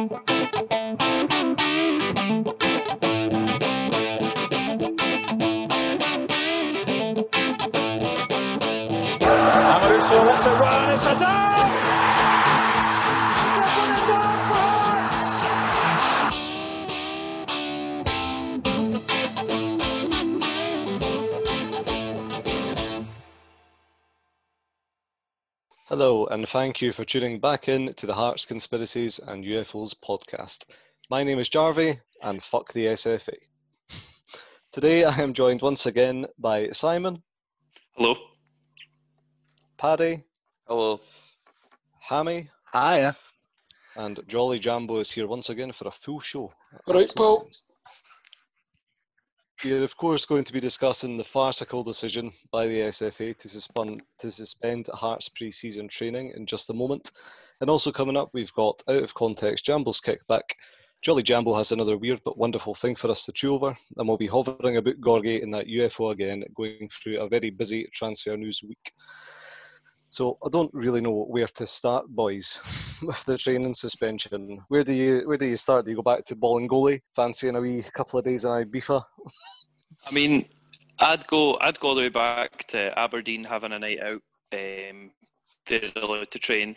Amadou, that's a run, it's a down! Stepping it down for Hearts! Hello, and thank you for tuning back in to the Hearts, Conspiracies and UFOs podcast. My name is Jarvee, and fuck the SFA. Today I am joined once again by Simon. Hello. Paddy. Hello. Hammy. Hiya. And Jolly Jambo is here once again for a full show. Right, Paul. We are, of course, going to be discussing the farcical decision by the SFA to suspend Hearts pre-season training in just a moment. And also coming up, we've got Out of Context Jambo's Kickback. Jolly Jambo has another weird but wonderful thing for us to chew over, and we'll be hovering about Gorgie in that UFO again, going through a very busy transfer news week. So I don't really know where to start, boys, with the training suspension. Where do you start? Do you go back to ball and goalie, fancying a wee couple of days in Ibiza? I mean, I'd go all the way back to Aberdeen having a night out. They're allowed to train.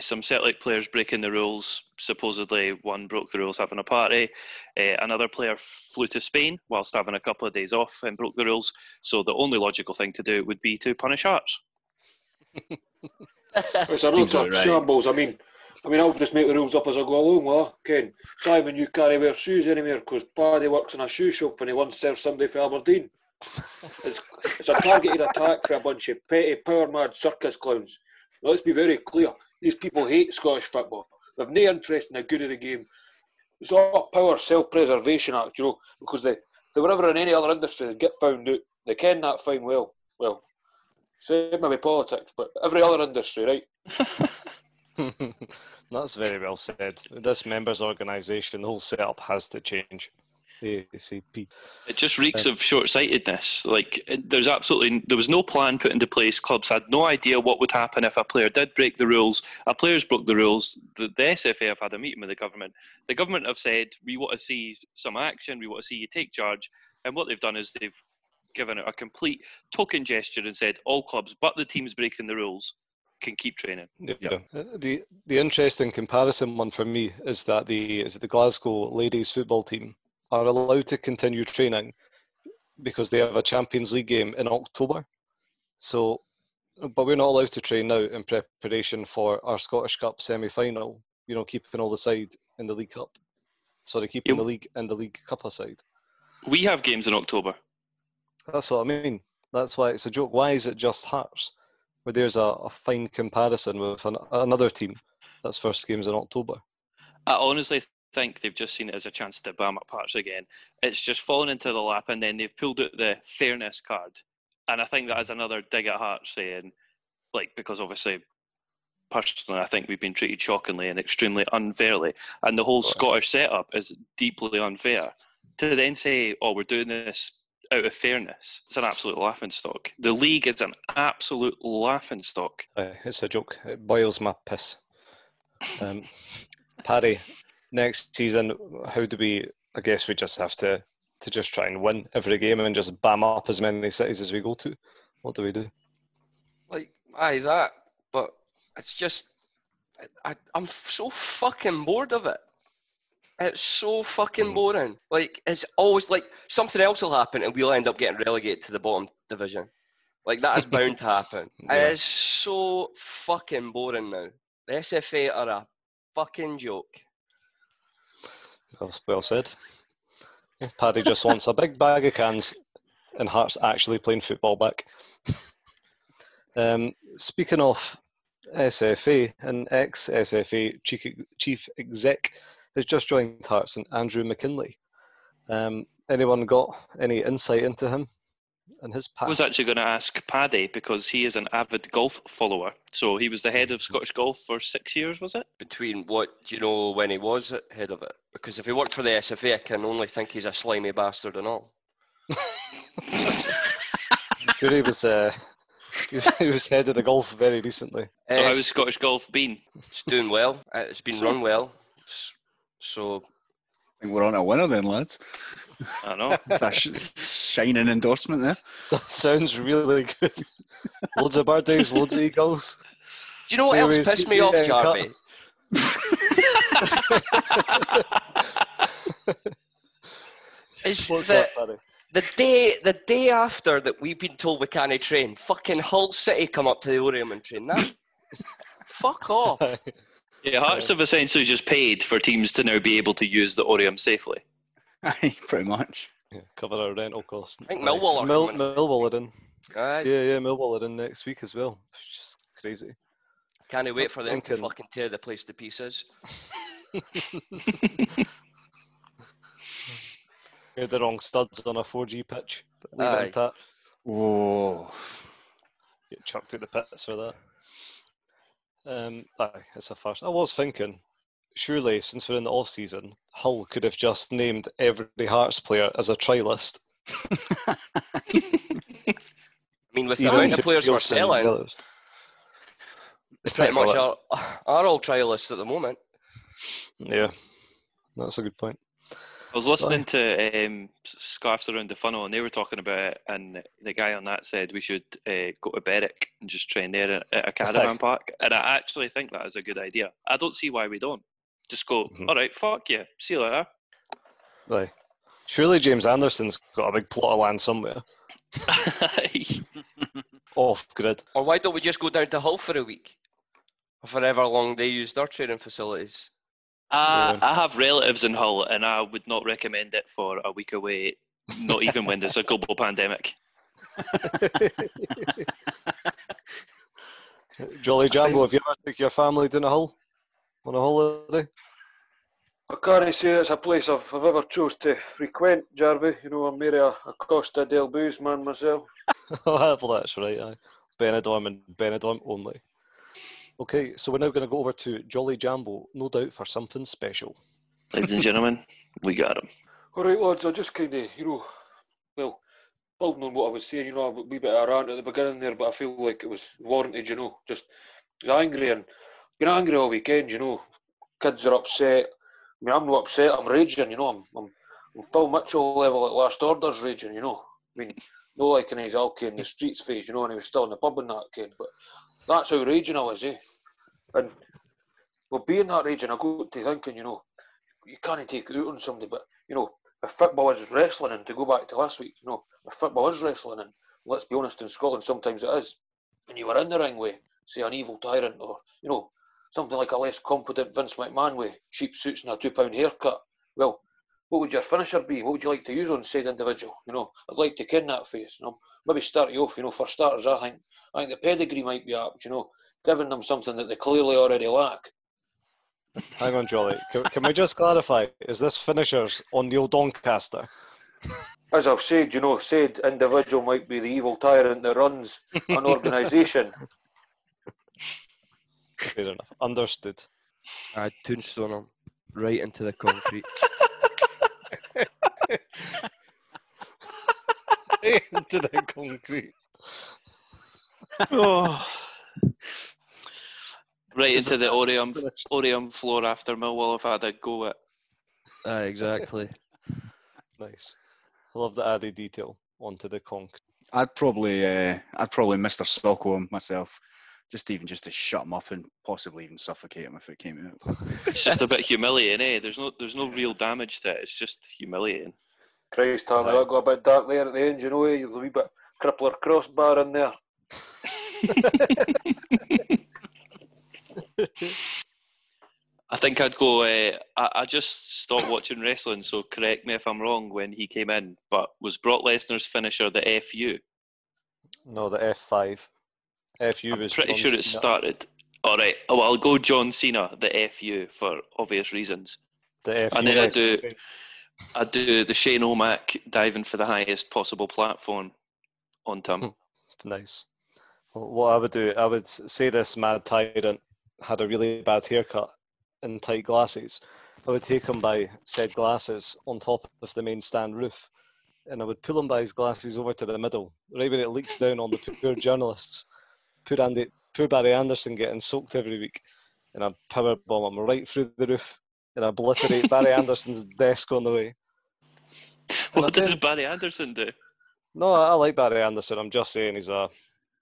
Some Celtic players breaking the rules. Supposedly, one broke the rules having a party. Another player flew to Spain whilst having a couple of days off and broke the rules. So the only logical thing to do would be to punish Hearts. It's a road to shambles. I mean, I'll just make the rules up as I go along, will I? Ken, Simon, you can't wear shoes anymore because Paddy works in a shoe shop and he once served somebody for Aberdeen. It's a targeted attack for a bunch of petty, power-mad circus clowns. Now, let's be very clear. These people hate Scottish football. They've no interest in the good of the game. It's all a power self-preservation act, you know, because if they were ever in any other industry, they'd get found out. They ken that fine well. Well, same with politics, but every other industry, right? That's very well said. This members' organisation, the whole setup has to change. ACP. It just reeks of short-sightedness. Like, there was no plan put into place. Clubs had no idea what would happen if a player did break the rules. A player's broke the rules. The SFA have had a meeting with the government. The government have said, we want to see some action. We want to see you take charge. And what they've done is they've given it a complete token gesture and said all clubs but the teams breaking the rules can keep training. Yeah. The interesting comparison one for me is that the Glasgow ladies football team are allowed to continue training because they have a Champions League game in October. So, but we're not allowed to train now in preparation for our Scottish Cup semi-final, you know, keeping all the side in the League Cup. Sorry, keeping the League and the League Cup aside. We have games in October. That's what I mean. That's why it's a joke. Why is it just Hearts? Where there's a fine comparison with another team that's first games in October. I honestly think they've just seen it as a chance to bam up Hearts again. It's just fallen into the lap and then they've pulled out the fairness card. And I think that is another dig at Hearts saying, like, because obviously, personally, I think we've been treated shockingly and extremely unfairly. And the whole Scottish setup is deeply unfair. To then say, oh, we're doing this out of fairness, it's an absolute laughingstock. The league is an absolute laughingstock. It's a joke. It boils my piss. Paddy, next season, how do we? I guess we just have to just try and win every game and just bam up as many cities as we go to. What do we do? Like, aye, that. But it's just, I'm so fucking bored of it. It's so fucking boring. Like, it's always like something else will happen and we'll end up getting relegated to the bottom division. Like, that is bound to happen. Yeah. It's so fucking boring now. The SFA are a fucking joke. Well said. Paddy just wants a big bag of cans and Hearts actually playing football back. Speaking of SFA, an ex-SFA chief exec has just joined Hearts, and Andrew McKinley. Anyone got any insight into him and his past? I was actually going to ask Paddy because he is an avid golf follower. So he was the head of Scottish Golf for 6 years, was it? Between what, do you know when he was head of it? Because if he worked for the SFA, I can only think he's a slimy bastard and all. He was head of the golf very recently. So how has Scottish Golf been? It's doing well. It's been run well. So I think we're on a winner then, lads. I know. It's a shining endorsement there. That sounds really good. Loads of birthdays, loads of eagles. Do you know what else pissed me off, Jarvee? It's the day after that we've been told we can't train, fucking Hull City come up to the Orium and train that. Fuck off. Yeah, Hearts have essentially just paid for teams to now be able to use the Orium safely. Aye, pretty much. Yeah, cover our rental costs. I think Millwall are Millwall are in. Yeah, Millwall are in next week as well. It's just crazy. Can't wait for them to fucking tear the place to pieces. You're the wrong studs on a 4G pitch. Leave it at that. Whoa. Get chucked at the pits for that. It's a farce. I was thinking, surely since we're in the off season, Hull could have just named every Hearts player as a trialist. I mean, with the amount of players we're selling, they pretty much are all trialists at the moment. Yeah, that's a good point. I was listening to Scarfs Around the Funnel, and they were talking about it, and the guy on that said we should go to Berwick and just train there at a caravan park. And I actually think that is a good idea. I don't see why we don't. Just go, all right, fuck you. See you later. Aye. Surely James Anderson's got a big plot of land somewhere. Off-grid. Or why don't we just go down to Hull for a week? Or for however long they use their training facilities. I have relatives in Hull, and I would not recommend it for a week away, not even when there's a global pandemic. Jolly Jambo, have you ever took your family down to Hull on a holiday? I can't say it's a place I've ever chose to frequent, Jarvee. You know, I'm merely a Costa del Booze man myself. Well, that's right. Aye. Benidorm and Benidorm only. Okay, so we're now going to go over to Jolly Jambo, no doubt for something special. Ladies and gentlemen, we got him. All right, lads, I'll just kind of, building on what I was saying, a wee bit of a rant at the beginning there, but I feel like it was warranted, just I was angry, and been angry all weekend, Kids are upset. I mean, I'm not upset, I'm raging, I'm Phil Mitchell level at last orders raging, I mean, no liking his alky in the streets phase, and he was still in the pub and that kid, but... That's how raging I was, eh? And, being that raging, I go to thinking, you can't take it out on somebody, but, if football is wrestling, and to go back to last week, if football is wrestling, and let's be honest, in Scotland, sometimes it is, and you were in the ring with, say, an evil tyrant, or, something like a less competent Vince McMahon with cheap suits and a £2 haircut, well, what would your finisher be? What would you like to use on said individual? I'd like to ken that face, maybe start you off, for starters, I think the pedigree might be up, giving them something that they clearly already lack. Hang on, Jolly. Can we just clarify, is this finishers on the old Doncaster? As I've said, said individual might be the evil tyrant that runs an organisation. Fair enough. Understood. I tombstone him right into the concrete. Right into the concrete. Oh. Right into the Orium floor after Millwall have had a go at. Exactly. Nice. I love the added detail onto the conk. I'd probably Mr. Stockholm myself, just to shut him up and possibly even suffocate him if it came out. It's just a bit humiliating, eh? There's no real damage to it. It's just humiliating. Christ, I got a bit dark there at the end. There's a wee bit crippler crossbar in there. I think I'd go I just stopped watching wrestling, so correct me if I'm wrong when he came in, but was Brock Lesnar's finisher the FU? No, the F5. FU was pretty John sure it Cena. Started alright, well I'll go John Cena, the FU for obvious reasons, the FU, and then I do the Shane O'Mac diving for the highest possible platform on Tom. Nice. What I would do, I would say this mad tyrant had a really bad haircut and tight glasses. I would take him by said glasses on top of the main stand roof, and I would pull him by his glasses over to the middle, right where it leaks down on the poor journalists. Poor Barry Anderson getting soaked every week, and I'd powerbomb him right through the roof and obliterate Barry Anderson's desk on the way. What does Barry Anderson do? No, I like Barry Anderson. I'm just saying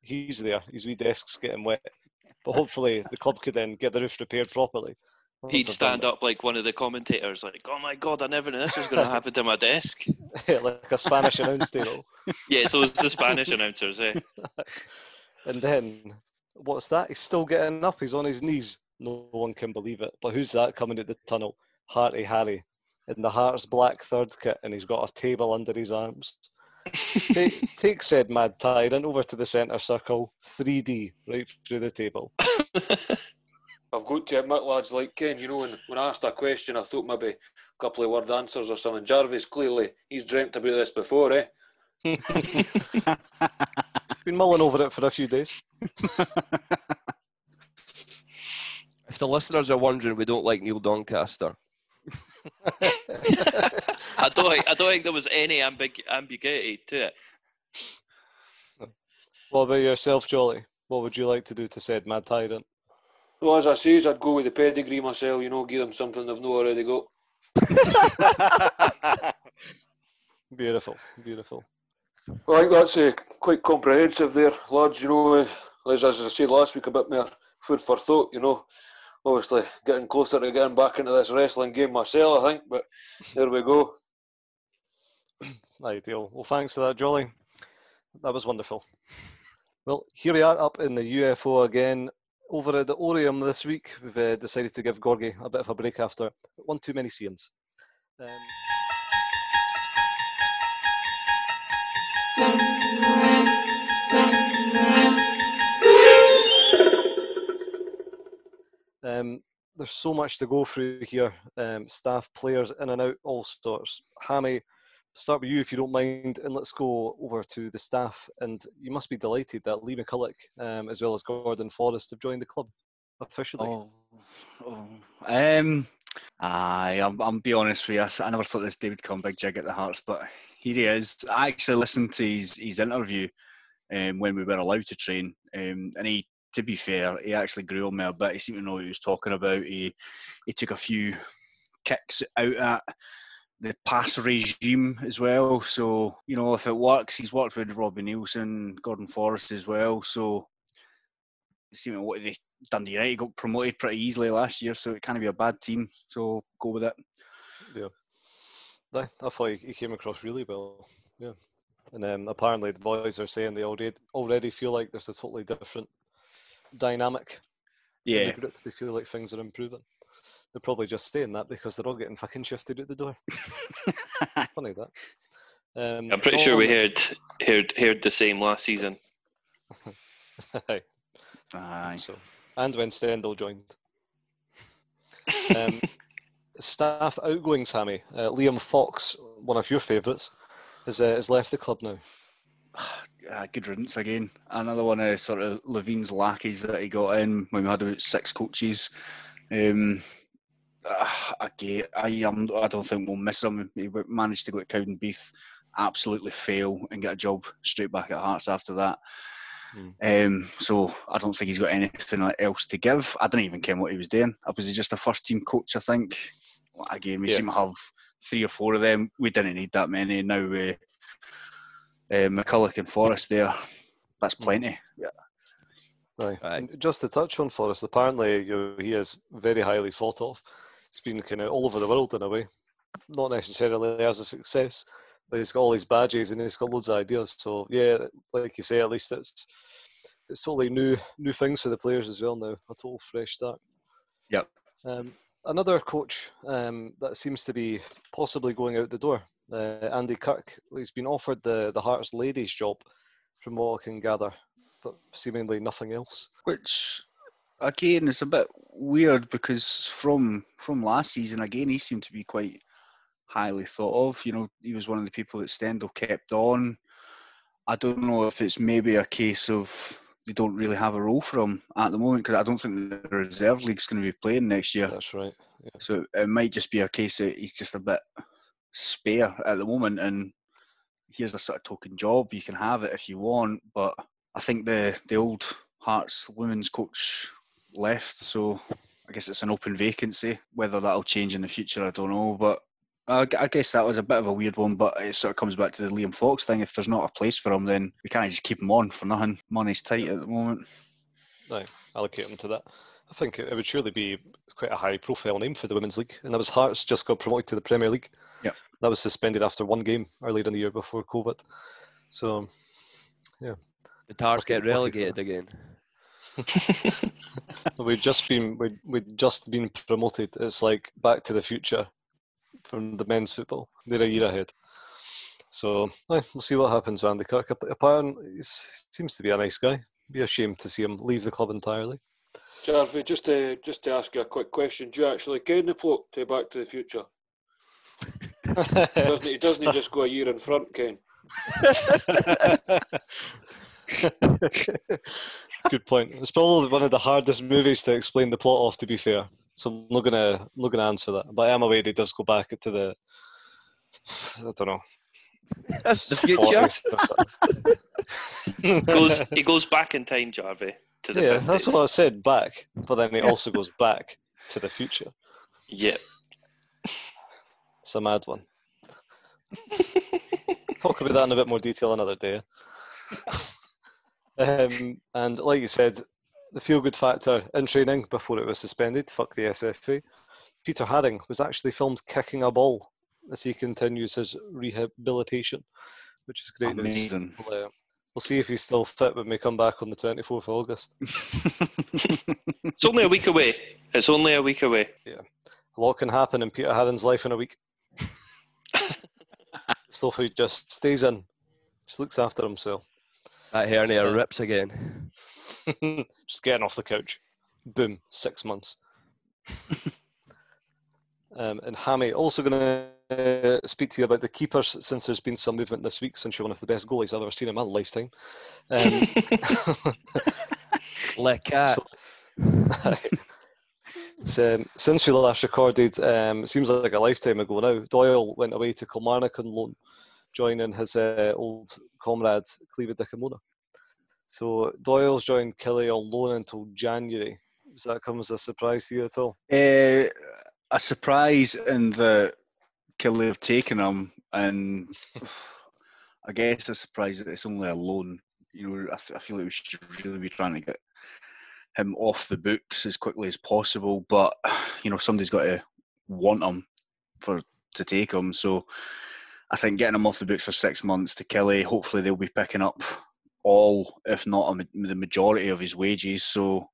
he's there. His wee desk's getting wet. But hopefully the club could then get the roof repaired properly. He'd stand up like one of the commentators, like, oh my God, I never knew this was going to happen to my desk. Yeah, like a Spanish announce table. Yeah, so it's the Spanish announcers, eh? And then, what's that? He's still getting up. He's on his knees. No one can believe it. But who's that coming at the tunnel? Hearty Harry. In the Hearts black third kit, and he's got a table under his arms. Take said mad tyrant over to the centre circle, 3D, right through the table. I've got to admit, lads, like Ken, you know, when I asked a question, I thought maybe a couple of word answers or something. Jarvee's clearly, he's dreamt about this before, eh? Been mulling over it for a few days. If the listeners are wondering, we don't like Neil Doncaster. I don't think there was any ambiguity to it. What about yourself, Jolly? What would you like to do to said mad tyrant? Well, as I say, I'd go with the pedigree myself, you know, give them something they've not already got. Beautiful, beautiful. Well, I think that's quite comprehensive there, lads, you know, as I said last week, a bit more food for thought, you know. Obviously, getting closer to getting back into this wrestling game myself, I think, but there we go. Ideal. Well, thanks for that, Jolly. That was wonderful. Well, here we are up in the UFO again. Over at the Orium this week, we've decided to give Gorgie a bit of a break after one too many scenes. There's so much to go through here. Staff, players, in and out, all sorts. Hammy, start with you if you don't mind, and let's go over to the staff. And you must be delighted that Lee McCulloch, as well as Gordon Forrest, have joined the club officially. I'll be honest with you. I never thought this day would come big jig at the Hearts, but here he is. I actually listened to his interview when we were allowed to train, and he, to be fair, he actually grew on me a bit. He seemed to know what he was talking about. He took a few kicks out at the pass regime as well, so you know, if it works, he's worked with Robbie Nielsen, Gordon Forrest as well, so seeing what they Dundee United got promoted pretty easily last year, so it can't be a bad team, so go with it. Yeah, I thought he came across really well. Yeah, and apparently the boys are saying they already feel like there's a totally different dynamic. Yeah, in the group. They feel like things are improving. They're probably just saying that because they're all getting fucking shifted at the door. Funny that. I'm pretty sure we heard the same last season. Aye. So, and when Stendel joined. Staff outgoings, Hammy. Liam Fox, one of your favourites, has left the club now. Good riddance again. Another one of sort of Levein's lackeys that he got in when we had about 6 coaches. I don't think we'll miss him. He managed to go at Cowdenbeath, absolutely fail, and get a job straight back at Hearts after that. So I don't think he's got anything else to give. I didn't even care what he was doing. Was he just a first team coach, I think? Again, we seem to have 3 or 4 of them. We didn't need that many. Now McCulloch and Forrest there, that's plenty. Yeah. Right. Just to touch on Forrest, apparently he is very highly thought of. He's been kind of all over the world in a way. Not necessarily as a success, but he's got all his badges and he's got loads of ideas. So yeah, like you say, at least it's totally new things for the players as well now. A total fresh start. Yep. Another coach that seems to be possibly going out the door, Andy Kirk. He's been offered the Hearts ladies job, from what I can gather, but seemingly nothing else. Which, again, is a bit weird because from last season, again, he seemed to be quite highly thought of. You know, he was one of the people that Stendel kept on. I don't know if it's maybe a case of they don't really have a role for him at the moment because I don't think the Reserve League's going to be playing next year. That's right. Yeah. So it might just be a case that he's just a bit spare at the moment and here's a sort of token job. You can have it if you want, but I think the old Hearts women's coach left, so I guess it's an open vacancy. Whether that'll change in the future, I don't know. But I guess that was a bit of a weird one, but it sort of comes back to the Liam Fox thing. If there's not a place for him, then we can't just keep him on for nothing. Money's tight at the moment. No, allocate him to that. I think it would surely be quite a high-profile name for the Women's League, and that was Hearts just got promoted to the Premier League. Yeah, that was suspended after one game earlier in the year before COVID. So, yeah, the Hearts get relegated again. We've just been promoted. It's like Back to the Future from the men's football. They're a year ahead. So we'll see what happens with Andy Kirk. Apparently, he seems to be a nice guy. It'd be a shame to see him leave the club entirely. Jarvee, just to ask you a quick question, do you actually gain the bloke to Back to the Future? Doesn't he just go a year in front, Ken? Good point. It's probably one of the hardest movies to explain the plot of, to be fair. So I'm not gonna answer that. But I am aware he does go back to the, I don't know. That's the future. He goes back in time, Jarvee. To the 50s. That's what I said, back. But then it also goes back to the future. Yeah. It's a mad one. Talk about that in a bit more detail another day. And like you said, the feel-good factor in training before it was suspended, fuck the SFA. Peter Haring was actually filmed kicking a ball as he continues his rehabilitation, which is great news. Amazing. We'll see if he's still fit when we come back on the 24th of August. It's only a week away. It's only a week away. Yeah. A lot can happen in Peter Haring's life in a week. Stuff he just stays in. Just looks after himself. That hernia rips again. Just getting off the couch. Boom. 6 months. And Hammy, also going to speak to you about the keepers, since there's been some movement this week, since you're one of the best goalies I've ever seen in my lifetime. Since we last recorded, it seems like a lifetime ago now, Doyle went away to Kilmarnock on loan, joining his old comrade Cleaver Dicamona. So Doyle's joined Kelly on loan until January. Does that come as a surprise to you at all? A surprise in the Kelly have taken him, and I guess a surprise that it's only a loan. You know, I feel like we should really be trying to get him off the books as quickly as possible. But you know, somebody's got to want him to take him. So I think getting him off the books for 6 months to Kelly, hopefully they'll be picking up all, if not the majority of his wages. So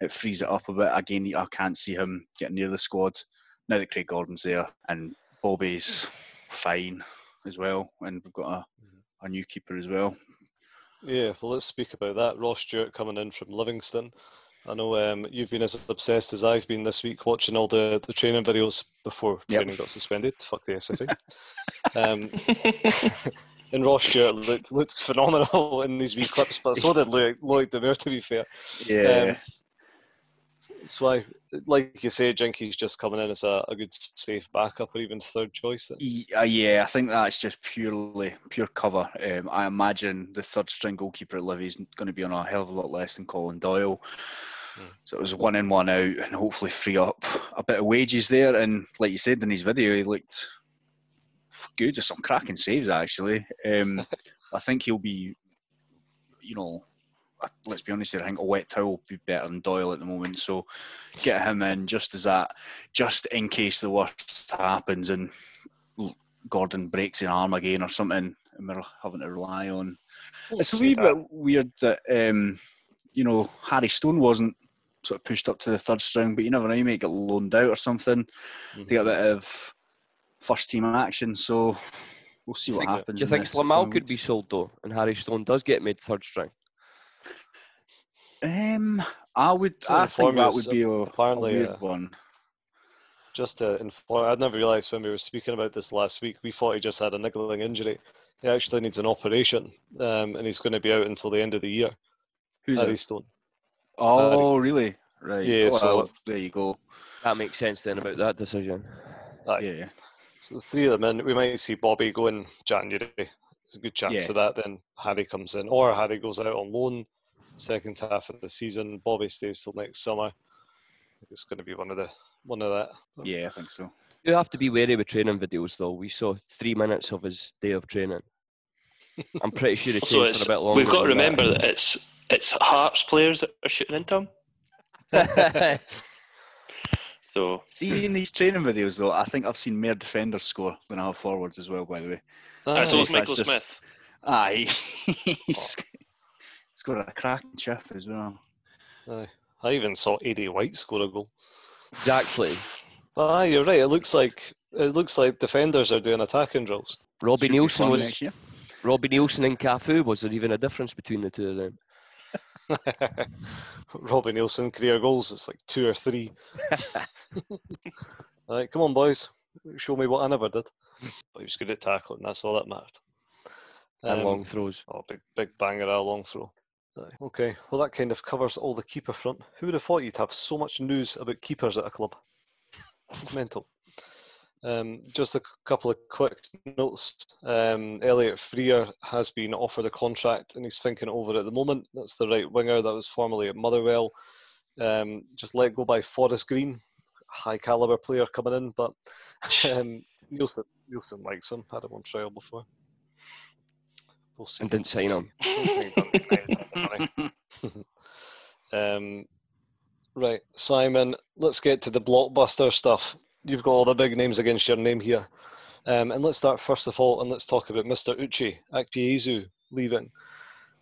it frees it up a bit. Again, I can't see him getting near the squad now that Craig Gordon's there, and Bobby's fine as well, and we've got a new keeper as well. Yeah, well, let's speak about that. Ross Stewart coming in from Livingston. I know you've been as obsessed as I've been this week watching all the training videos before training got suspended. Fuck the SFA. And Ross Stewart looked phenomenal in these wee clips, but so did Luke DeMure, to be fair. Yeah. That's why, like you say, Jinky's just coming in as a good safe backup, or even third choice then. Yeah, I think that's just pure cover. I imagine the third string goalkeeper at Levy is going to be on a hell of a lot less than Colin Doyle. So it was one in, one out, and hopefully free up a bit of wages there. And like you said in his video, he looked good. There's some cracking saves, actually. I think he'll be, you know, let's be honest here, I think a wet towel would be better than Doyle at the moment. So get him in just as that, just in case the worst happens and Gordon breaks an arm again or something, and we're having to rely on. It's a wee bit weird that, you know, Harry Stone wasn't sort of pushed up to the third string, but you never know, he might get loaned out or something to get a bit of first team action. So we'll see what happens. Do you think Slamal could be sold though, and Harry Stone does get made third string? I think that would be apparently a weird one. Just to inform, I'd never realised when we were speaking about this last week, we thought he just had a niggling injury. He actually needs an operation, and he's going to be out until the end of the year. Who? Harry Stone. Oh, really? Right. Yeah. There you go. That makes sense then about that decision. Yeah. So the three of them in, we might see Bobby go in January. There's a good chance of that. Then Harry comes in, or Harry goes out on loan. Second half of the season, Bobby stays till next summer. it's going to be one of that. Yeah, I think so. You have to be wary with training videos, though. We saw 3 minutes of his day of training. I'm pretty sure it took for a bit longer. We've got to remember that it's Hearts players that are shooting into him. So seeing these training videos, though, I think I've seen more defenders score than I have forwards as well. By the way, that's always Michael Smith. Aye, he's got a cracking chip as well. Aye. I even saw A.D. White score a goal. Exactly. Aye, you're right. It looks like defenders are doing attacking drills. Robbie Nielsen and Cafu, was there even a difference between the two of them? Robbie Nielsen, career goals, it's like 2 or 3. Alright, come on boys, show me what I never did. But he was good at tackling, that's all that mattered. And long throws. Oh, big banger, a long throw. Right. Okay, well that kind of covers all the keeper front. Who would have thought you'd have so much news about keepers at a club? It's mental. Just a couple of quick notes. Elliot Freer has been offered a contract and he's thinking over at the moment. That's the right winger that was formerly at Motherwell. Just let go by Forest Green, high caliber player coming in, but Nielsen likes him. Had him on trial before. We'll see. And didn't sign him. Right, Simon, let's get to the blockbuster stuff. You've got all the big names against your name here. And let's start, first of all, and let's talk about Mr. Uche Ikpeazu leaving.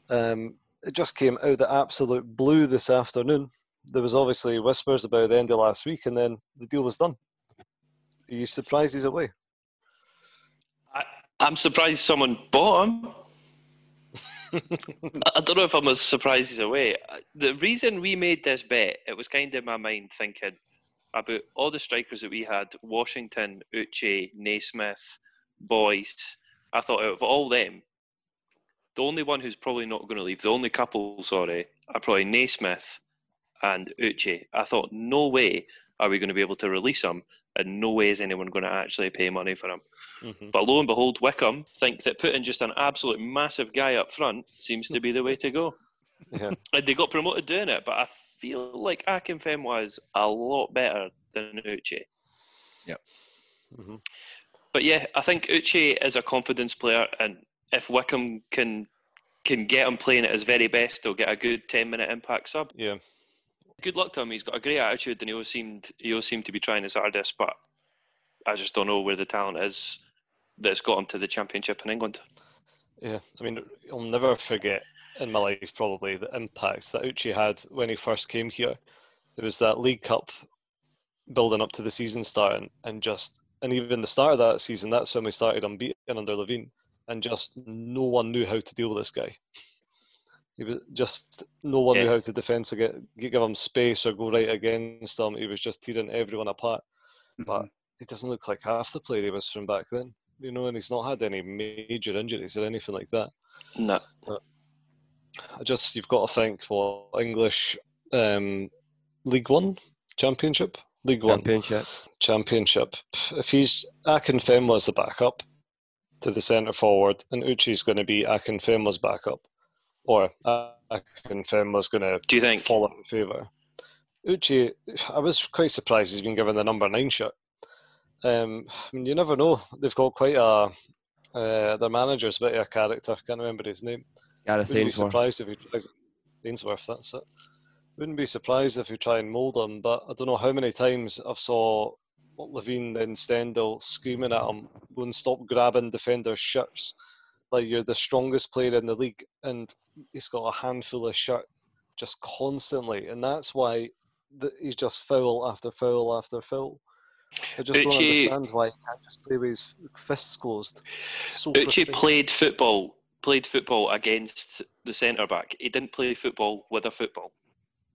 It just came out of the absolute blue this afternoon. There was obviously whispers about the end of last week, and then the deal was done. Are you surprised he's away? I'm surprised someone bought him. I don't know if I'm as surprised he's away. The reason we made this bet, it was kind of in my mind thinking about all the strikers that we had, Washington, Uche, Naismith, Boyce. I thought out of all them, the only one who's probably not going to leave, the only couple, are probably Naismith and Uche. I thought, no way are we going to be able to release him, and no way is anyone going to actually pay money for him. Mm-hmm. But lo and behold, Wickham think that putting just an absolute massive guy up front seems to be the way to go. Yeah. And they got promoted doing it, but I feel like Akinfenwa is a lot better than Uche. Yeah. Mm-hmm. But yeah, I think Uche is a confidence player, and if Wickham can get him playing at his very best, they'll get a good 10-minute impact sub. Yeah. Good luck to him. He's got a great attitude, and he always seemed to be trying his hardest, but I just don't know where the talent is that's got him to the Championship in England. Yeah, I mean, I'll never forget in my life, probably, the impacts that Uche had when he first came here. There was that League Cup building up to the season start, and even the start of that season, that's when we started unbeaten under Levein, and just no one knew how to deal with this guy. He was just no one knew how to defend, to give him space or go right against him. He was just tearing everyone apart. Mm-hmm. But he doesn't look like half the player he was from back then, you know, and he's not had any major injuries or anything like that. No. But, you've got to think, well, English League One, Championship. If he's Akinfenwa's the backup to the centre forward, and Uche's going to be Akinfenwa's backup, or Akinfenwa's going to fall out of favour. Uche, I was quite surprised he's been given the number 9 shirt. I mean, you never know. They've got quite a their manager's a bit of a character. Can't remember his name. Gareth Ainsworth. Wouldn't be surprised if he tries Ainsworth, that's it. Wouldn't be surprised if you try and mould him, but I don't know how many times I've saw Levein and Stendel screaming at him, wouldn't stop grabbing defenders' shirts. Like, you're the strongest player in the league, and he's got a handful of shirt just constantly, and that's why he's just foul after foul after foul. I just don't understand why he can't just play with his fists closed. So Uche played football against the centre-back. He didn't play football with a football.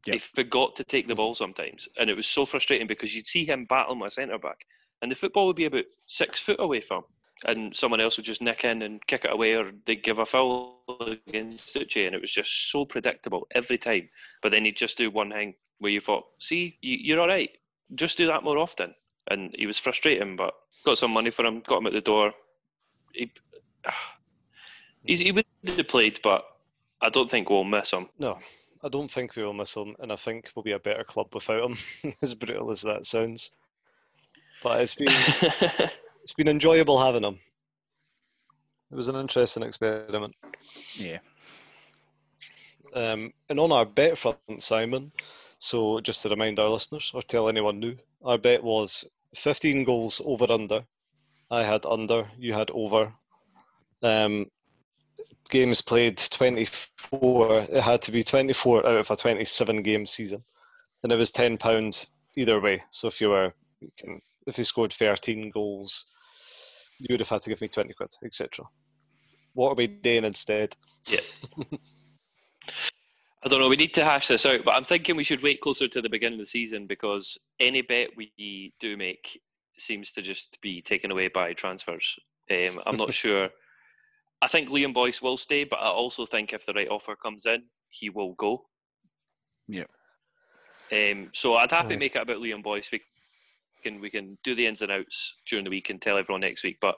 Yep. He forgot to take the ball sometimes, and it was so frustrating because you'd see him battling my centre-back, and the football would be about 6 foot away from him, and someone else would just nick in and kick it away, or they'd give a foul against Uche, and it was just so predictable every time. But then he'd just do one thing where you thought, see, you're all right, just do that more often. And he was frustrating, but got some money for him, got him at the door. He would have played, but I don't think we'll miss him. No, I don't think we will miss him, and I think we'll be a better club without him, as brutal as that sounds. But it's been it's been enjoyable having him. It was an interesting experiment. Yeah. And on our bet front, Simon, so just to remind our listeners or tell anyone new, our bet was 15 goals over under. I had under, you had over. Games played 24. It had to be 24 out of a 27-game season, and it was £10 either way. So if you scored 13 goals, you would have had to give me £20, etc. What are we doing instead? Yeah. I don't know, we need to hash this out, but I'm thinking we should wait closer to the beginning of the season, because any bet we do make seems to just be taken away by transfers. I'm not sure. I think Liam Boyce will stay, but I also think if the right offer comes in, he will go. Yeah. So I'd happily make it about Liam Boyce. We can do the ins and outs during the week and tell everyone next week, but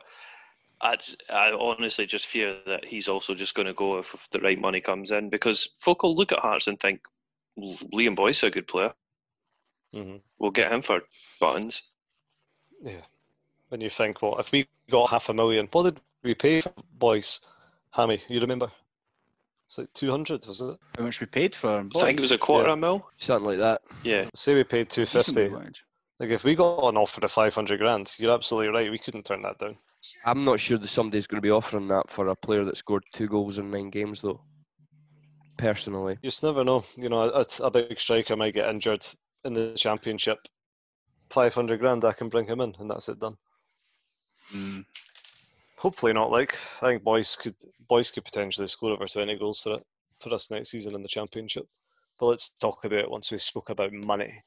I honestly just fear that he's also just going to go if the right money comes in, because folk will look at Hearts and think, Liam Boyce is a good player. Mm-hmm. We'll get him for buttons. Yeah. And you think, well, if we got £500,000, what did we pay for Boyce? Hammy, you remember? It's like 200, was it? How much we paid for him? I think it was a quarter of a mil. Something like that. Yeah. Say we paid 250. Like, if we got an offer of £500,000, you're absolutely right, we couldn't turn that down. I'm not sure that somebody's going to be offering that for a player that scored 2 goals in 9 games, though. Personally, you just never know. You know, a big striker might get injured in the Championship. £500,000, I can bring him in, and that's it done. Mm. Hopefully not. Like, I think Boyce could potentially score over 20 goals for us next season in the Championship. But let's talk about it once we spoke about money.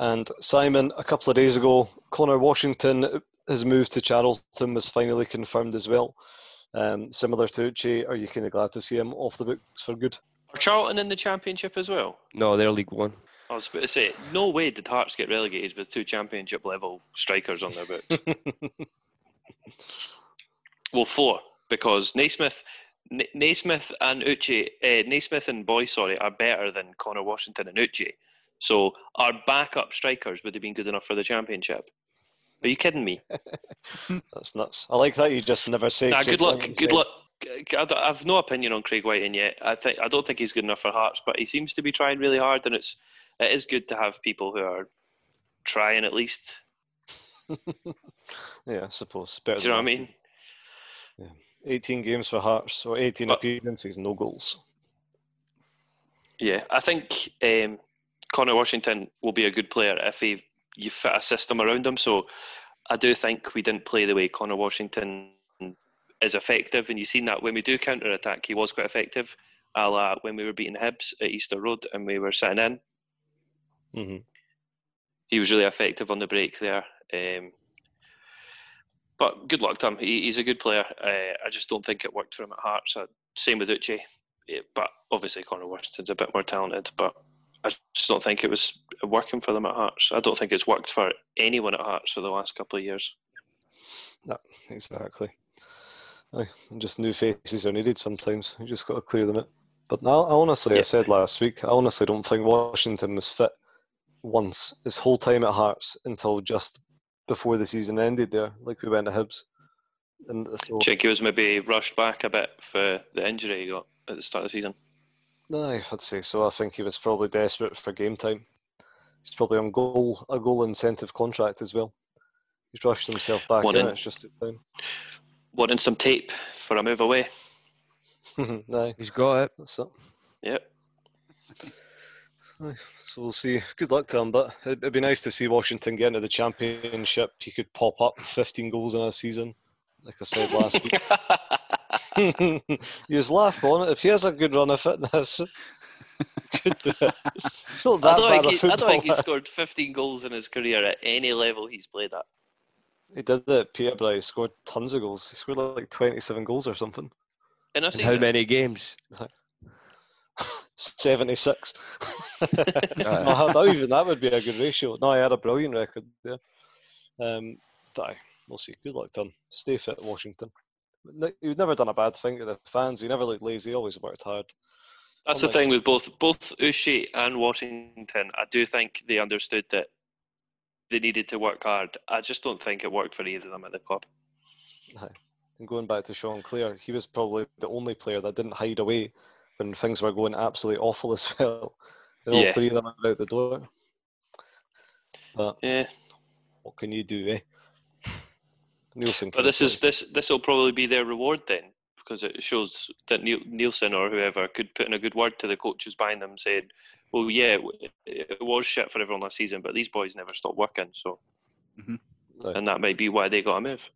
And Simon, a couple of days ago, Connor Washington, his move to Charlton was finally confirmed as well. Similar to Uche, are you kind of glad to see him off the books for good? Are Charlton in the Championship as well? No, they're League One. I was about to say, no way did Hearts get relegated with 2 Championship level strikers on their books. Well, 4, because Naismith and Boyce, are better than Connor Washington and Uche. So our backup strikers would have been good enough for the Championship. Are you kidding me? That's nuts. I like that you just never say. Nah, good luck. I've no opinion on Craig Whiting yet. I don't think he's good enough for Hearts, but he seems to be trying really hard, and it is good to have people who are trying at least. Yeah, I suppose. Do you know what I mean? Yeah. 18 games for Hearts, or 18 appearances, no goals. Yeah, I think Connor Washington will be a good player if you fit a system around him. So I do think we didn't play the way Connor Washington is effective. And you've seen that when we do counter-attack, he was quite effective, a la when we were beating Hibs at Easter Road and we were sitting in. Mm-hmm. He was really effective on the break there. But good luck to him. He's a good player. I just don't think it worked for him at Hearts. Same with Uche. But obviously Connor Washington's a bit more talented, but I just don't think it was working for them at Hearts. I don't think it's worked for anyone at Hearts for the last couple of years. No, exactly. Just new faces are needed sometimes. You just got to clear them out. But now, I said last week, I honestly don't think Washington was fit once his whole time at Hearts until just before the season ended there. Like, we went to Hibs. I think he was maybe rushed back a bit for the injury he got at the start of the season. I'd say so. I think he was probably desperate for game time. He's probably on a goal incentive contract as well. He's rushed himself back in. It's just time. Wanting some tape for a move away. No, he's got it. That's it. Yep. So we'll see. Good luck to him, but it'd be nice to see Washington get into the Championship. He could pop up 15 goals in a season, like I said last week. You just laughed on it. If he has a good run of fitness, good to it. I don't think he scored 15 goals in his career at any level he's played at. He did that. Peterborough, he scored tons of goals. He scored like 27 goals or something. In how many games? 76. No, even that would be a good ratio. No, he had a brilliant record there. We'll see. Good luck to him. Stay fit, Washington. He would never done a bad thing to the fans. He never looked lazy. He always worked hard. That's the thing with both Uche and Washington. I do think they understood that they needed to work hard. I just don't think it worked for either of them at the club. No. And going back to Sean Clare, he was probably the only player that didn't hide away when things were going absolutely awful as well. And all three of them went out the door. But what can you do, eh? Nielsen. But this will probably be their reward then, because it shows that Nielsen or whoever could put in a good word to the coaches behind them, saying, "Well, yeah, it was shit for everyone last season, but these boys never stopped working." So, and that might be why they got a move.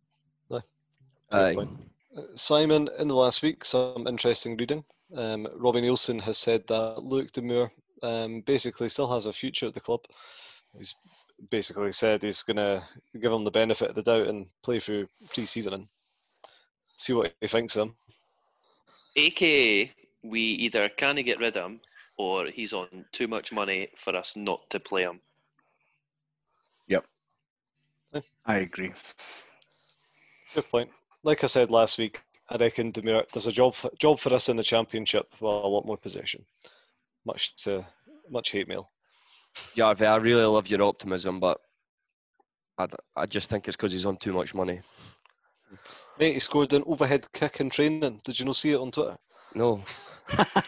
Simon, in the last week, some interesting reading. Robbie Nielsen has said that Luke DeMure basically still has a future at the club. He's basically said he's going to give him the benefit of the doubt and play through pre-season and see what he thinks of him. AKA, we either can't get rid of him or he's on too much money for us not to play him. Yep. I agree. Good point. Like I said last week, I reckon DeMure, there's a job for us in the Championship with a lot more possession. Much hate mail. Jarvee, I really love your optimism, but I just think it's because he's on too much money. Mate, he scored an overhead kick in training. Did you not see it on Twitter? No. Paddy,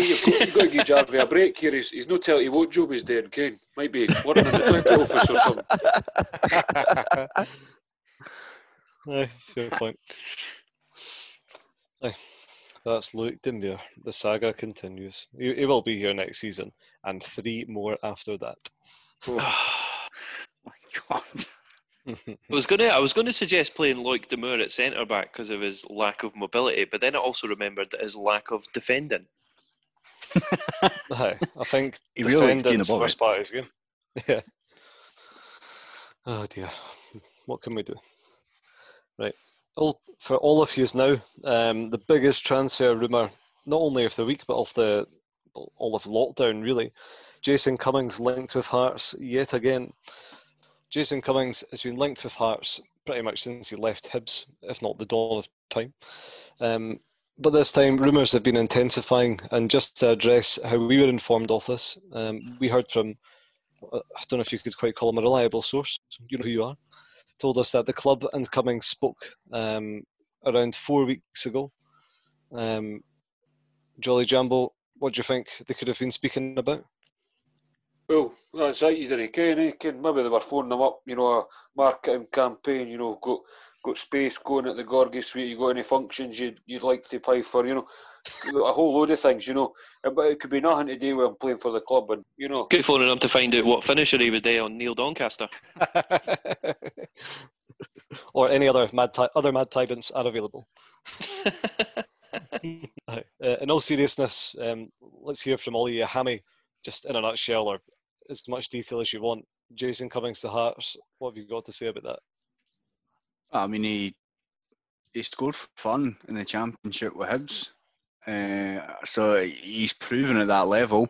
you've got to give Jarvee a break here. He's no telling you what job he's doing, Kane. Might be working in the dental office or something. No, fair point. Aye. That's Luke DeMure. The saga continues. He will be here next season, and three more after that. Oh. My God! I was going to suggest playing Luke DeMure at centre back because of his lack of mobility, but then I also remembered that his lack of defending. No, I think he really likes the first part of his game. Yeah. Oh dear, what can we do? Right. For all of you now, the biggest transfer rumour, not only of the week, but of all of lockdown, really. Jason Cummings linked with Hearts yet again. Jason Cummings has been linked with Hearts pretty much since he left Hibs, if not the dawn of time. But this time, rumours have been intensifying, and just to address how we were informed of this, we heard from, I don't know if you could quite call him a reliable source, you know who you are, told us that the club and Cummings spoke around 4 weeks ago. Jolly Jambo, what do you think they could have been speaking about? Well, that's it, you didn't care, eh? Maybe they were phoning them up, you know, a marketing campaign, you know, got space going at the Gorgie suite, you got any functions you'd like to pay for, you know, a whole load of things, you know. But it could be nothing to do with him playing for the club, and you know. Keep phoning him to find out what finisher he would do on Neil Doncaster. Or any other mad tidings are available. In all seriousness, let's hear from all of you. Hammy, just in a nutshell or as much detail as you want, Jason Cummings to Hearts, what have you got to say about that? I mean, he scored for fun in the Championship with Hibs. So he's proven at that level.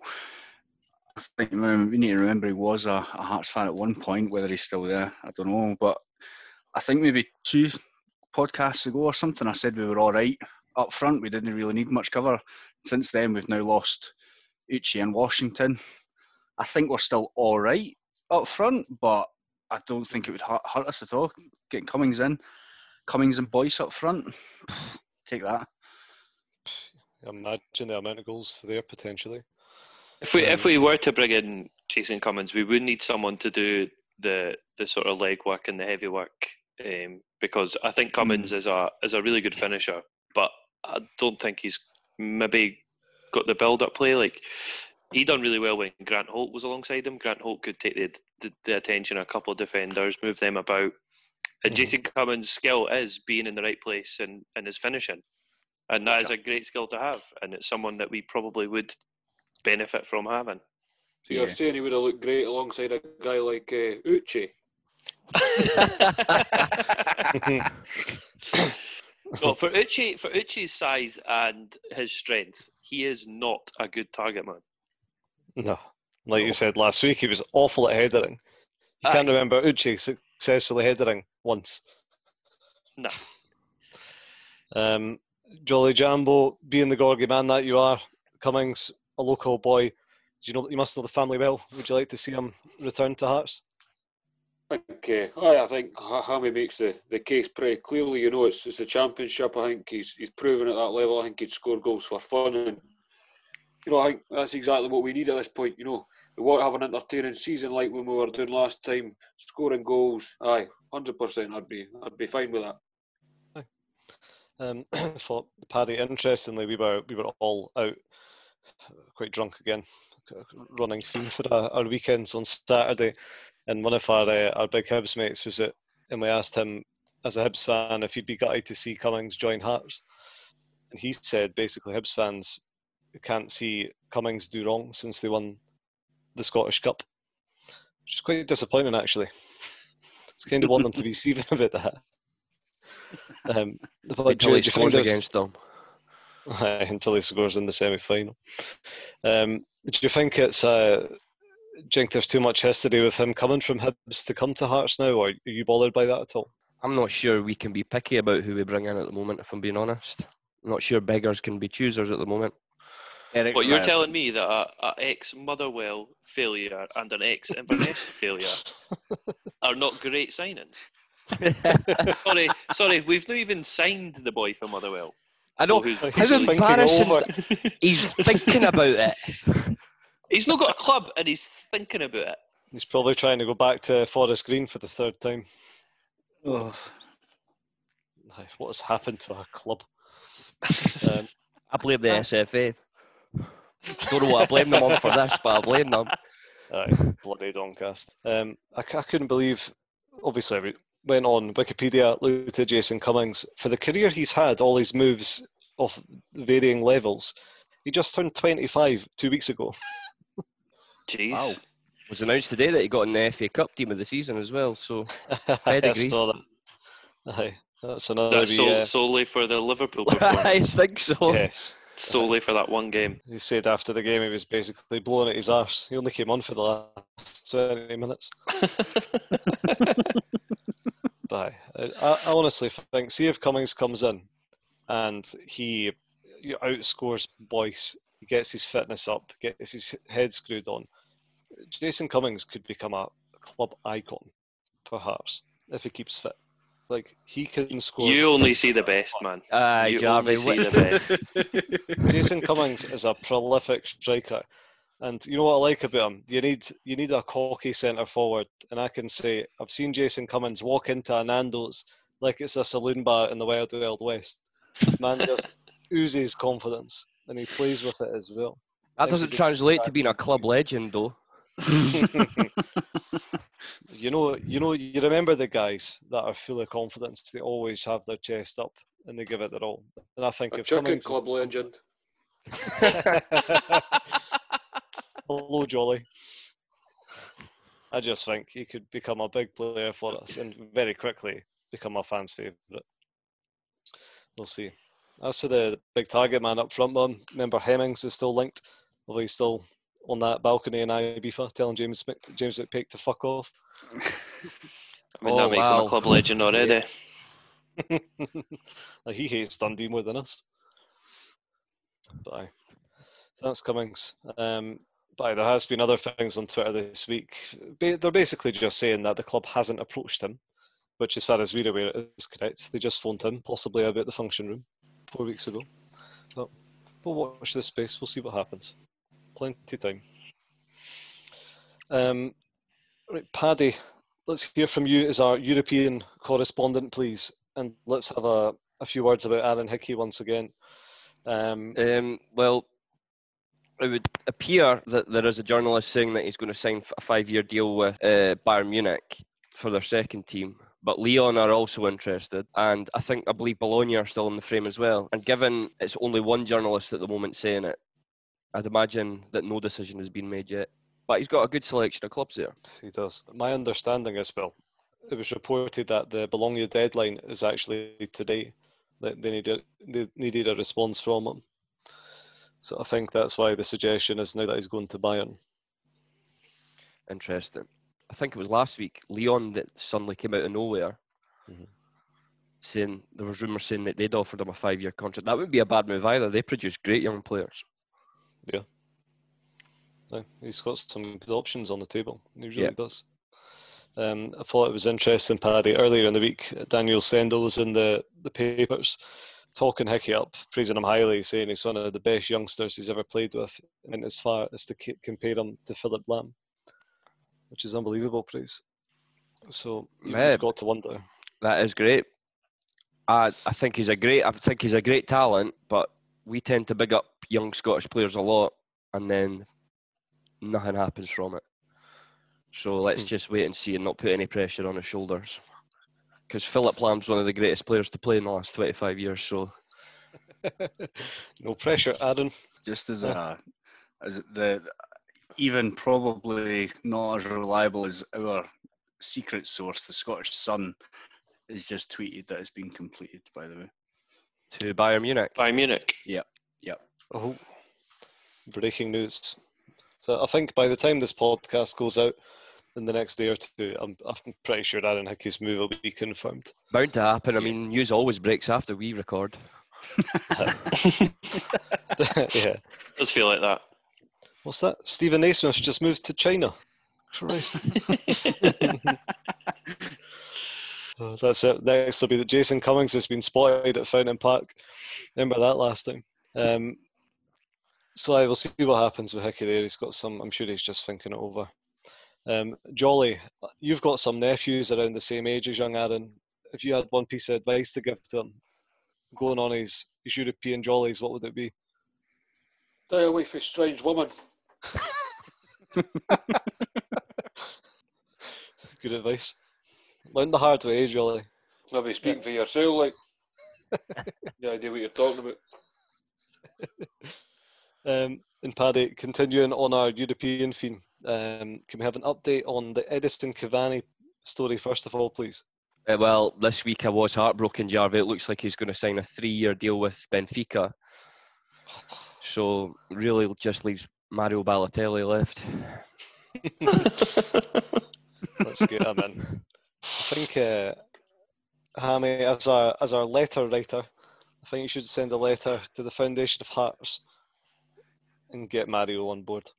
I think we need to remember he was a Hearts fan at one point, whether he's still there, I don't know. But I think maybe 2 podcasts ago or something, I said we were all right up front. We didn't really need much cover. Since then, we've now lost Uche and Washington. I think we're still all right up front, but I don't think it would hurt us at all. Getting Cummings in. Cummings and Boyce up front. Take that. Imagine the amount of goals there potentially. If we were to bring in Jason Cummings, we would need someone to do the sort of leg work and the heavy work, because I think Cummings is a really good finisher, but I don't think he's maybe got the build up play. Like he done really well when Grant Holt was alongside him. Grant Holt could take the attention of a couple of defenders, move them about. And Jason Cummins' skill is being in the right place and his finishing. And that is a great skill to have. And it's someone that we probably would benefit from having. So you're saying he would have looked great alongside a guy like Uche? Well, for Uche's size and his strength, he is not a good target man. No. Like you said last week, he was awful at headering. You can't remember Uche successfully headering once. No. Jolly Jambo, being the Gorgie man that you are, Cummings, a local boy, you must know the family well. Would you like to see him return to Hearts? Okay. I think Hammy makes the case pretty clearly. It's the championship. I think he's proven at that level. I think he'd score goals for fun, and I think that's exactly what we need at this point. We want to have an entertaining season like when we were doing last time, scoring goals. 100%. I'd be fine with that. For Paddy, interestingly, we were all out quite drunk again, running through for our weekends on Saturday, and one of our big Hibs mates was it, and we asked him as a Hibs fan if he'd be gutted to see Cummings join Hearts, and he said basically Hibs fans can't see Cummings do wrong since they won the Scottish Cup, which is quite disappointing actually. It's kind of want them to be seething about that. Until he scores against them. Until he scores in the semi-final. Do you think there's too much history with him coming from Hibs to come to Hearts now, or are you bothered by that at all? I'm not sure we can be picky about who we bring in at the moment, if I'm being honest. I'm not sure beggars can be choosers at the moment. But you're telling me that an ex-Motherwell failure and an ex-Inverness failure are not great signings? sorry, we've not even signed the boy from Motherwell. I know. How embarrassing! He's thinking about it. He's not got a club, and he's thinking about it. He's probably trying to go back to Forest Green for the third time. Oh. What has happened to our club? I blame the SFA. Don't know what I blame them on for this, but I blame them. Bloody Doncaster. I couldn't believe. Obviously, we went on Wikipedia, looked at Jason Cummings. For the career he's had, all his moves of varying levels, he just turned 25 2 weeks ago. Jeez. Wow. It was announced today that he got in the FA Cup team of the season as well, so pedigree. I saw that. That's another. That's solely for the Liverpool performance. I think so. Yes. Solely for that one game. He said after the game he was basically blowing at his arse. He only came on for the last 20 minutes. But I honestly think, see if Cummings comes in and he outscores Boyce, he gets his fitness up, gets his head screwed on. Jason Cummings could become a club icon, perhaps, if he keeps fit. Like, he can score. You only see the best, man. You Jarvee, only see the best. Jason Cummings is a prolific striker, and you know what I like about him? You need a cocky centre forward, and I can say I've seen Jason Cummings walk into a Nando's like it's a saloon bar in the wild, wild west. Man just oozes confidence, and he plays with it as well. That doesn't translate to being a club legend, though. You remember the guys that are full of confidence. They always have their chest up and they give it their all. And I think if Cummings, club legend. Hello, Jolly. I just think he could become a big player for us and very quickly become a fan's favourite. We'll see. As for the big target man up front, remember Hemmings is still linked, although he's still on that balcony in Ibiza, telling James McPeak to fuck off. That makes him a club legend already. He hates Dundee more than us. But so that's Cummings. But there has been other things on Twitter this week. They're basically just saying that the club hasn't approached him, which, as far as we're aware, is correct. They just phoned him, possibly about the function room, 4 weeks ago. But we'll watch this space. We'll see what happens. Plenty of time. Right, Paddy, let's hear from you as our European correspondent, please. And let's have a few words about Aaron Hickey once again. Well, it would appear that there is a journalist saying that he's going to sign a 5-year deal with Bayern Munich for their second team. But Lyon are also interested, and I believe Bologna are still in the frame as well. And given it's only one journalist at the moment saying it, I'd imagine that no decision has been made yet. But he's got a good selection of clubs there. He does. My understanding is, well, it was reported that the Bologna deadline is actually today. They needed a response from him. So I think that's why the suggestion is now that he's going to Bayern. Interesting. I think it was last week, Lyon, that suddenly came out of nowhere. Mm-hmm. saying there was rumours saying that they'd offered him a 5-year contract. That wouldn't be a bad move either. They produce great young players. Yeah. No, he's got some good options on the table. He really does. I thought it was interesting, Paddy, earlier in the week, Daniel Stendel was in the papers talking Hickey up, praising him highly, saying he's one of the best youngsters he's ever played with, and as far as to compare him to Philip Lahm, which is unbelievable praise. So you've got to wonder. That is great. I think he's a great talent, but we tend to big up young Scottish players a lot, and then nothing happens from it. So let's just wait and see and not put any pressure on his shoulders. Because Philip Lahm's one of the greatest players to play in the last 25 years, so... No pressure, Adam. Just even probably not as reliable as our secret source, the Scottish Sun, has just tweeted that it's been completed, by the way. To Bayern Munich? Bayern Munich. Yep. Oh, breaking news. So I think by the time this podcast goes out in the next day or two, I'm pretty sure Aaron Hickey's move will be confirmed. Bound to happen. I mean, news always breaks after we record. Yeah. Does feel like that. What's that? Stephen Naismith's just moved to China. Christ. Oh, that's it. Next will be that Jason Cummings has been spotted at Fountain Park. Remember that last time. So I will see what happens with Hickey there. He's got some, I'm sure he's just thinking it over. Jolly, you've got some nephews around the same age as young Aaron. If you had one piece of advice to give to him, going on his European jollies, what would it be? Stay away from strange women. Good advice. Learn the hard way, Jolly. Maybe speaking for yourself, like. No idea what you're talking about. And Paddy, continuing on our European theme, can we have an update on the Edison Cavani story first of all, please? Well, this week I was heartbroken, Jarvee. It looks like he's going to sign a 3-year deal with Benfica. So really just leaves Mario Balotelli left. Let's get him in. I think, Hammy, as our letter writer, I think you should send a letter to the Foundation of Hearts and get Mario on board.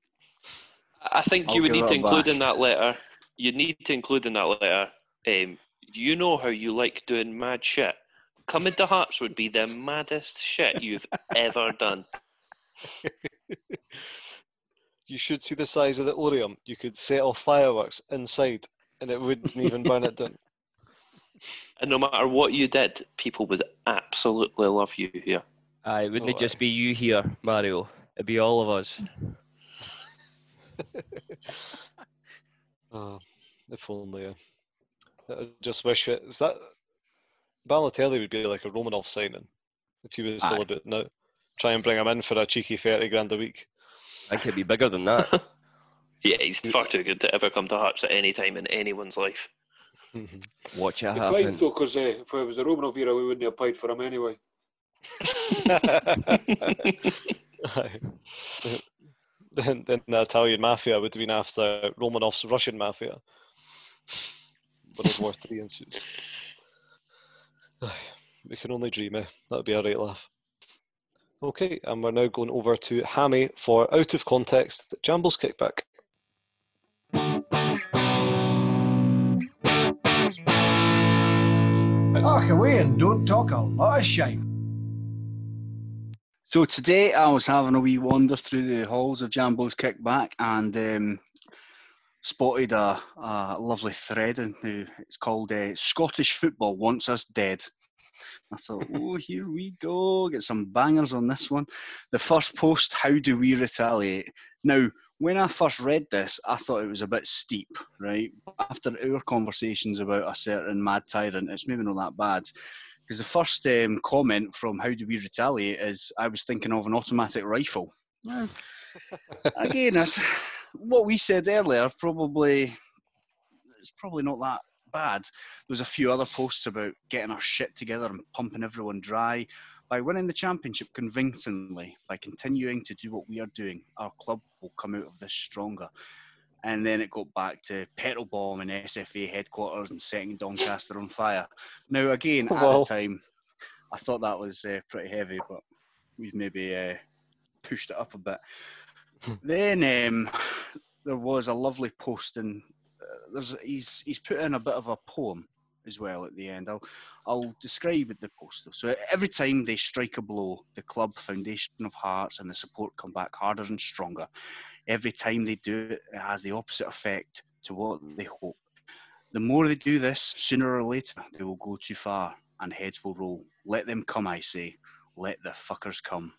I think you would need to include in that letter, you know how you like doing mad shit. Coming to Hearts would be the maddest shit you've ever done. You should see the size of the Orium. You could set off fireworks inside and it wouldn't even burn it down. And no matter what you did, people would absolutely love you here. Aye, wouldn't it just be you here, Mario? It'd be all of us. Oh, if only. I just wish it. Is that Balotelli would be like a Romanov signing if he was still about now. Try and bring him in for a cheeky 30 grand a week. I think it'd be bigger than that. Yeah, he's far too good to ever come to Hearts at any time in anyone's life. Watch it happen. It's fine though, because if it was a Romanov era, we wouldn't have applied for him anyway. Then the Italian mafia would have been after Romanov's Russian mafia. World War III ensues. We can only dream, eh? That would be a right laugh. Okay, and we're now going over to Hammy for Out of Context, Jambo's Kickback. Walk away and don't talk a lot of shite. So today I was having a wee wander through the halls of Jambo's Kickback and spotted a lovely thread, and it's called Scottish Football Wants Us Dead. I thought, here we go, get some bangers on this one. The first post, how do we retaliate? Now, when I first read this, I thought it was a bit steep, right? After our conversations about a certain mad tyrant, it's maybe not that bad. Because the first comment from How Do We Retaliate is, I was thinking of an automatic rifle. Yeah. Again, what we said earlier, it's probably not that bad. There's a few other posts about getting our shit together and pumping everyone dry by winning the championship convincingly. By continuing to do what we are doing, our club will come out of this stronger. and then it got back to petrol bomb and SFA headquarters and setting Doncaster on fire. Now, again, at the time, I thought that was pretty heavy, but we've maybe pushed it up a bit. Then there was a lovely post, and he's put in a bit of a poem as well at the end. I'll describe the post, though. So every time they strike a blow, the club, Foundation of Hearts, and the support come back harder and stronger. Every time they do it, it has the opposite effect to what they hope. The more they do this, sooner or later, they will go too far and heads will roll. Let them come, I say. Let the fuckers come.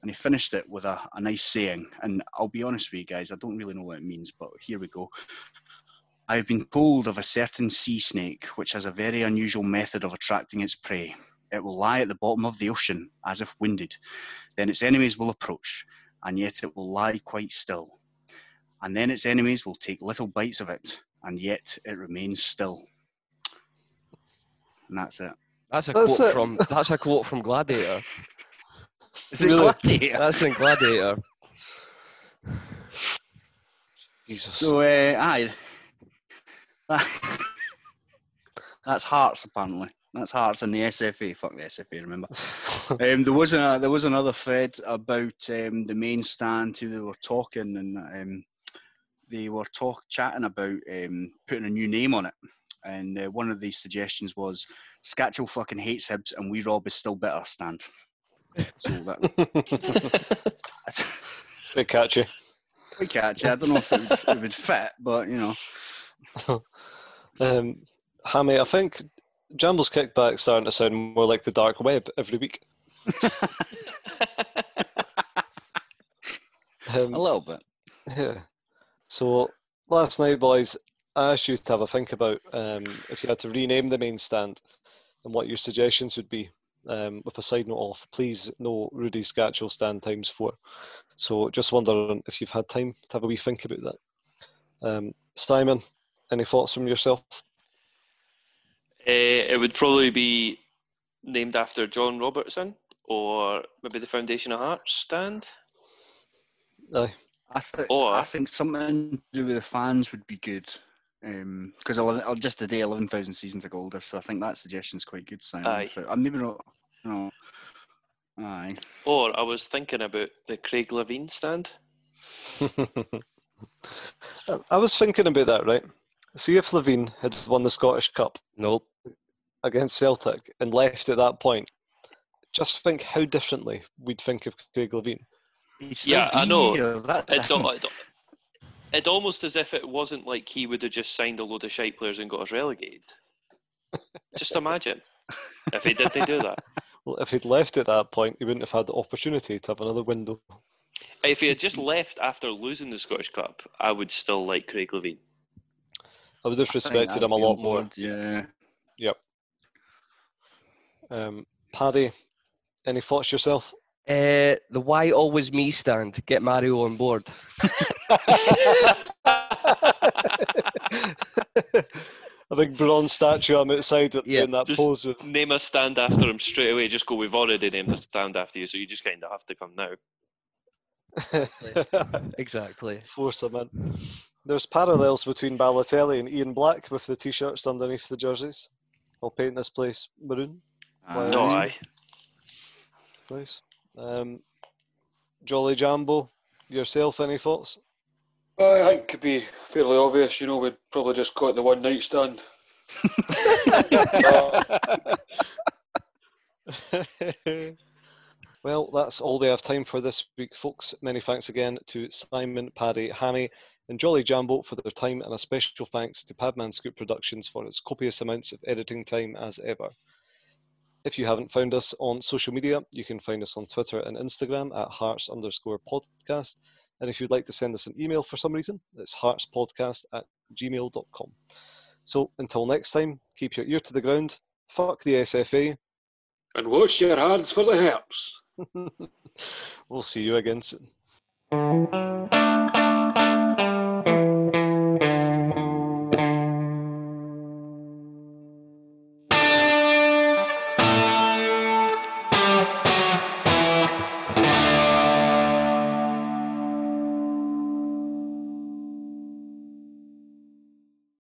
And he finished it with a nice saying. And I'll be honest with you guys, I don't really know what it means, but here we go. I have been told of a certain sea snake which has a very unusual method of attracting its prey. It will lie at the bottom of the ocean, as if winded. Then its enemies will approach, and yet it will lie quite still. And then its enemies will take little bites of it, and yet it remains still. And that's it. That's a quote from Gladiator. Is it really? Gladiator? That's in Gladiator. Jesus. So, that's Hearts, apparently. That's Hearts and the SFA. Fuck the SFA, remember. There was another thread about the main stand who they were talking, and they were chatting about putting a new name on it. And one of the suggestions was, Scatchell fucking hates Hibs and we Rob is still better stand. So that... It's a bit catchy. Quite catchy. I don't know if it would fit, but, you know... Hammy, I think Jambo's kickback's starting to sound more like the dark web every week. A little bit. Yeah. So last night, boys, I asked you to have a think about if you had to rename the main stand and what your suggestions would be, with a side note off, please no Rudy Scatchell stand times 4. So just wondering if you've had time to have a wee think about that. Simon, any thoughts from yourself? It would probably be named after John Robertson, or maybe the Foundation of Hearts stand. Aye. I think something to do with the fans would be good, because I'll just today 11,000 seasons ago older, so I think that suggestion's quite good, Simon. Aye. So I'm maybe not. No. Aye. Or I was thinking about the Craig Levein stand. I was thinking about that, right? See if Levein had won the Scottish Cup against Celtic and left at that point. Just think how differently we'd think of Craig Levein. Yeah, I know. It's almost as if it wasn't like he would have just signed a load of shite players and got us relegated. Just imagine if he didn't do that. Well, if he'd left at that point, he wouldn't have had the opportunity to have another window. If he had just left after losing the Scottish Cup, I would still like Craig Levein. I would have respected him a lot more. Yeah. Yep. Paddy, any thoughts yourself? The why always me stand. Get Mario on board. A big bronze statue I'm outside doing that just pose with. Name a stand after him straight away. Just go, we've already named a stand after you, so you just kind of have to come now. Exactly. Force them in. There's parallels between Balotelli and Ian Black with the t-shirts underneath the jerseys. I'll paint this place maroon. Nice. Jolly Jambo, yourself, any thoughts? I think it could be fairly obvious. You know, we'd probably just caught the one night stand. Well, that's all we have time for this week, folks. Many thanks again to Simon, Paddy, Hammy and Jolly Jambo for their time, and a special thanks to Padman Scoop Productions for its copious amounts of editing time as ever. If you haven't found us on social media, you can find us on Twitter and Instagram at hearts_podcast. And if you'd like to send us an email for some reason, it's heartspodcast@gmail.com. So until next time, keep your ear to the ground, fuck the SFA. And wash your hands for the herps. We'll see you again soon.